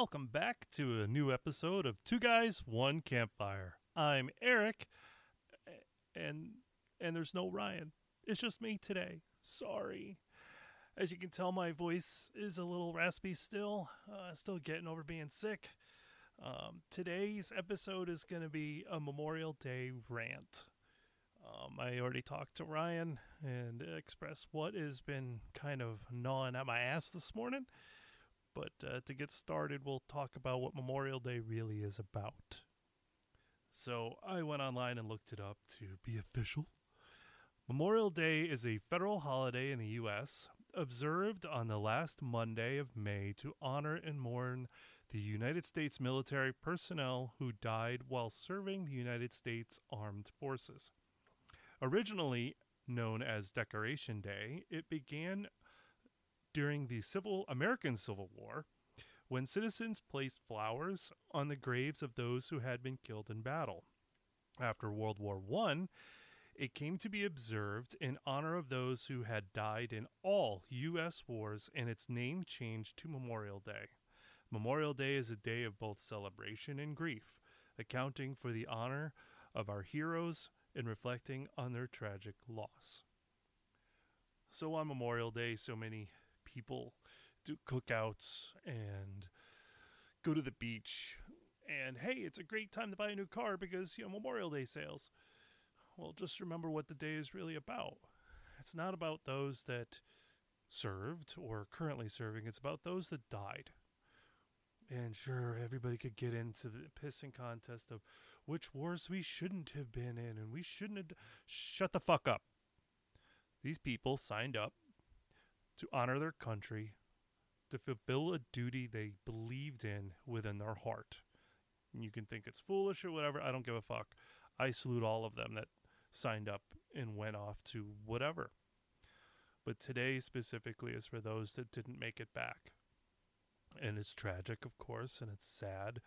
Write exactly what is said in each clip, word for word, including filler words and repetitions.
Welcome back to a new episode of Two Guys, One Campfire. I'm Eric, and and there's no Ryan. It's just me today. Sorry. As you can tell, my voice is a little raspy still. Uh, still getting over being sick. Um, today's episode is going to be a Memorial Day rant. Um, I already talked to Ryan and expressed what has been kind of gnawing at my ass this morning. But uh, to get started, we'll talk about what Memorial Day really is about. So I went online and looked it up to be official. Memorial Day is a federal holiday in the U S observed on the last Monday of May to honor and mourn the United States military personnel who died while serving the United States Armed Forces. Originally known as Decoration Day, it began during the Civil American Civil War, when citizens placed flowers on the graves of those who had been killed in battle. After World War One, it came to be observed in honor of those who had died in all U S wars, and its name changed to Memorial Day. Memorial Day is a day of both celebration and grief, accounting for the honor of our heroes and reflecting on their tragic loss. So on Memorial Day, so many people do cookouts and go to the beach, and hey, it's a great time to buy a new car because, you know, Memorial Day sales. Well, just remember what the day is really about. It's not about those that served or currently serving. It's about those that died. And sure, everybody could get into the pissing contest of which wars we shouldn't have been in and we shouldn't have... Shut the fuck up. These people signed up to honor their country, to fulfill a duty they believed in within their heart. And you can think it's foolish or whatever. I don't give a fuck. I salute all of them that signed up and went off to whatever. But today specifically is for those that didn't make it back. And it's tragic, of course, and it's sad.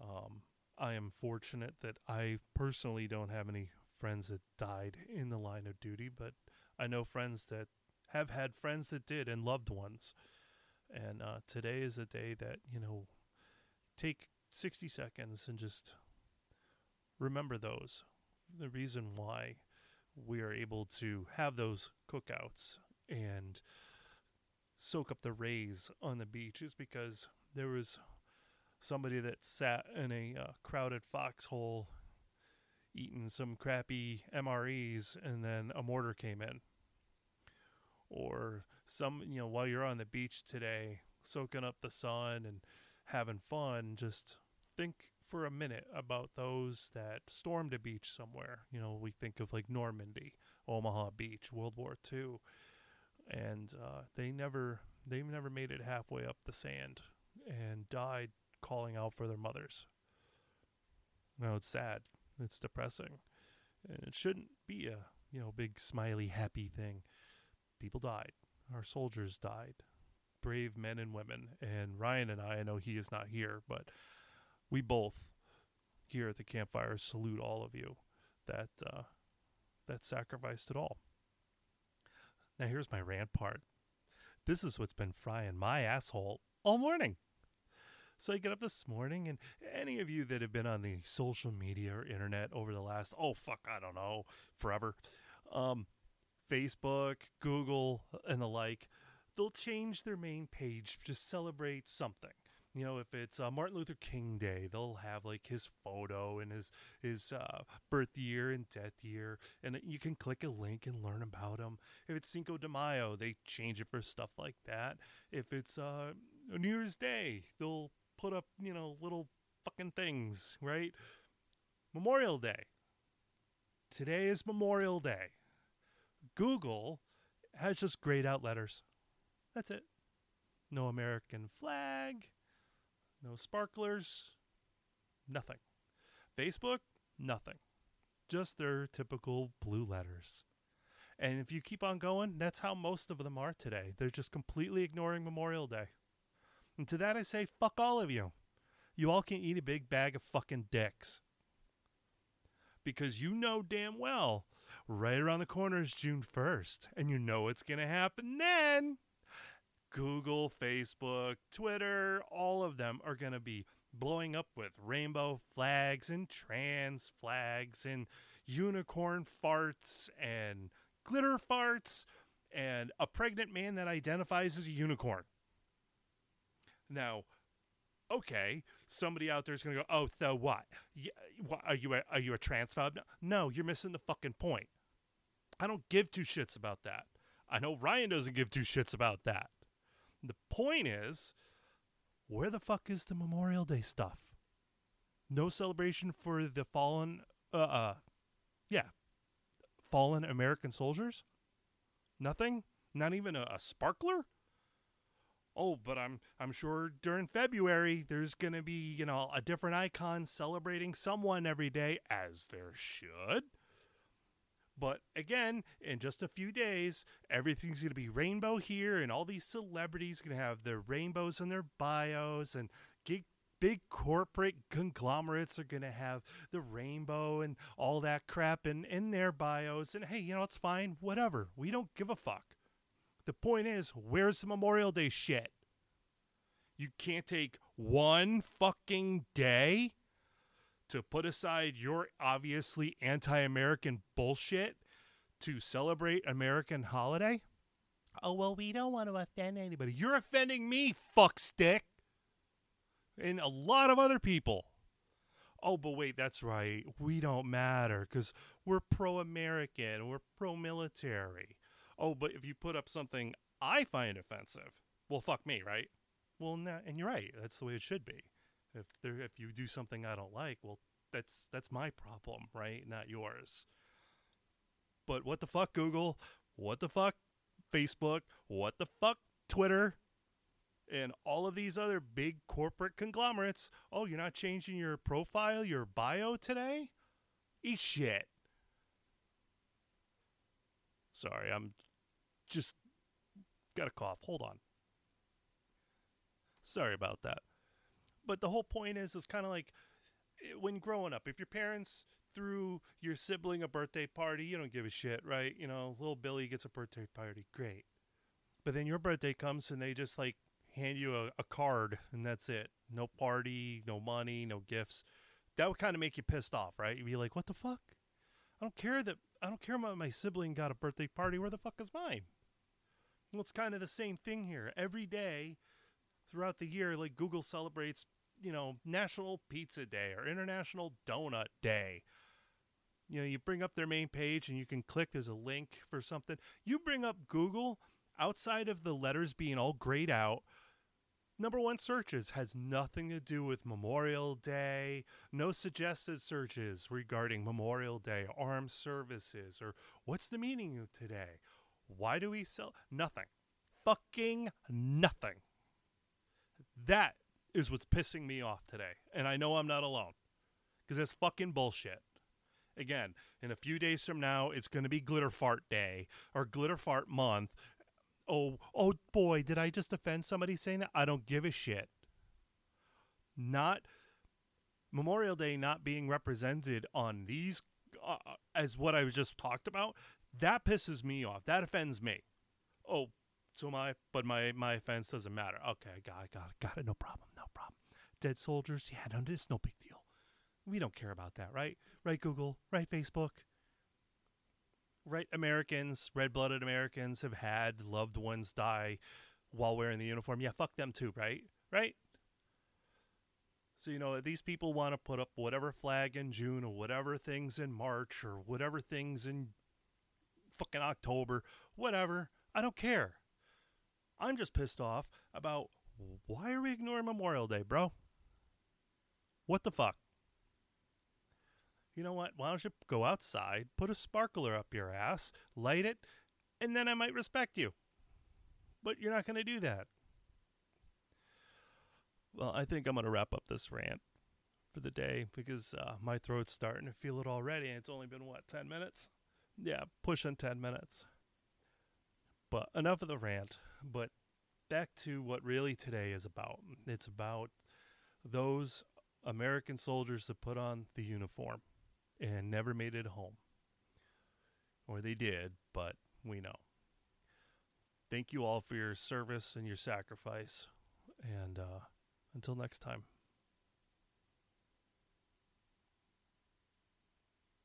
Um, I am fortunate that I personally don't have any friends that died in the line of duty, but I know friends that have had friends that did and loved ones. And uh, today is a day that, you know, take sixty seconds and just remember those. The reason why we are able to have those cookouts and soak up the rays on the beach is because there was somebody that sat in a uh, crowded foxhole eating some crappy M R Es and then a mortar came in. Or some, you know, while you're on the beach today, soaking up the sun and having fun, just think for a minute about those that stormed a beach somewhere. You know, we think of like Normandy, Omaha Beach, World War Two, and uh, they never, they never made it halfway up the sand and died calling out for their mothers. Now it's sad, it's depressing, and it shouldn't be a, you know, big smiley happy thing. People died. Our soldiers died. Brave men and women. And Ryan and I, I know he is not here, but we both here at the campfire salute all of you that uh, that sacrificed it all. Now here's my rant part. This is what's been frying my asshole all morning. So I get up this morning, and any of you that have been on the social media or internet over the last, oh fuck, I don't know, forever, um, Facebook, Google, and the like, they'll change their main page to celebrate something. You know, if it's uh, Martin Luther King Day, they'll have like his photo and his his uh, birth year and death year, and you can click a link and learn about him. If it's Cinco de Mayo, they change it for stuff like that. If it's uh, New Year's Day, they'll put up, you know, little fucking things, right? Memorial Day. Today is Memorial Day. Google has just grayed out letters. That's it. No American flag, no sparklers, nothing. Facebook, nothing. Just their typical blue letters. And if you keep on going, that's how most of them are today. They're just completely ignoring Memorial Day. And to that I say, fuck all of you. You all can eat a big bag of fucking dicks. Because you know damn well right around the corner is June first, and you know what's going to happen then. Google, Facebook, Twitter, all of them are going to be blowing up with rainbow flags and trans flags and unicorn farts and glitter farts and a pregnant man that identifies as a unicorn. Now, okay, somebody out there is going to go, oh, so what? Are you a, are you a transphobe? No, you're missing the fucking point. I don't give two shits about that. I know Ryan doesn't give two shits about that. The point is, where the fuck is the Memorial Day stuff? No celebration for the fallen, uh, uh yeah, fallen American soldiers? Nothing? Not even a, a sparkler? Oh, but I'm I'm sure during February there's gonna be, you know, a different icon celebrating someone every day, as there should. But again, in just a few days, everything's going to be rainbow here, and all these celebrities are going to have their rainbows in their bios, and gig, big corporate conglomerates are going to have the rainbow and all that crap in, in their bios. And hey, you know, it's fine. Whatever. We don't give a fuck. The point is, where's the Memorial Day shit? You can't take one fucking day to put aside your obviously anti-American bullshit to celebrate American holiday? Oh, well, we don't want to offend anybody. You're offending me, fuckstick. And a lot of other people. Oh, but wait, that's right. We don't matter because we're pro-American. We're pro-military. Oh, but if you put up something I find offensive, well, fuck me, right? Well, no, and you're right. That's the way it should be. If there, if you do something I don't like, well, that's that's my problem, right? Not yours. But what the fuck, Google? What the fuck, Facebook? What the fuck, Twitter? And all of these other big corporate conglomerates. Oh, you're not changing your profile, your bio today? Eat shit. Sorry, I'm just got a cough. Hold on. Sorry about that. But the whole point is, it's kind of like when growing up, if your parents threw your sibling a birthday party, you don't give a shit, right? You know, little Billy gets a birthday party. Great. But then your birthday comes and they just like hand you a, a card and that's it. No party, no money, no gifts. That would kind of make you pissed off, right? You'd be like, what the fuck? I don't care that I don't care about my sibling got a birthday party. Where the fuck is mine? Well, it's kind of the same thing here. Every day throughout the year, like Google celebrates, you know, National Pizza Day or International Donut Day. You know, you bring up their main page and you can click, there's a link for something. You bring up Google, outside of the letters being all grayed out, number one searches has nothing to do with Memorial Day. No suggested searches regarding Memorial Day, armed services, or what's the meaning of today? Why do we sell? Nothing. Fucking nothing. That is what's pissing me off today. And I know I'm not alone. Because that's fucking bullshit. Again, in a few days from now, it's going to be Glitter Fart Day or Glitter Fart Month. Oh, oh boy, did I just offend somebody saying that? I don't give a shit. Not Memorial Day not being represented on these uh, as what I was just talked about, that pisses me off. That offends me. Oh, So my, but my, my offense doesn't matter. Okay, got it, got it, got it. No problem, no problem. Dead soldiers, yeah, no, it's no big deal. We don't care about that, right? Right, Google, right, Facebook. Right, Americans, red-blooded Americans have had loved ones die while wearing the uniform. Yeah, fuck them too, right? Right? So, you know, these people want to put up whatever flag in June or whatever things in March or whatever things in fucking October, whatever. I don't care. I'm just pissed off about why are we ignoring Memorial Day, bro? What the fuck? You know what? Why don't you go outside, put a sparkler up your ass, light it, and then I might respect you. But you're not going to do that. Well, I think I'm going to wrap up this rant for the day because uh, my throat's starting to feel it already. And it's only been, what, ten minutes? Yeah, pushing ten minutes. But enough of the rant, but back to what really today is about. It's about those American soldiers that put on the uniform and never made it home. Or they did, but we know. Thank you all for your service and your sacrifice. And uh, until next time.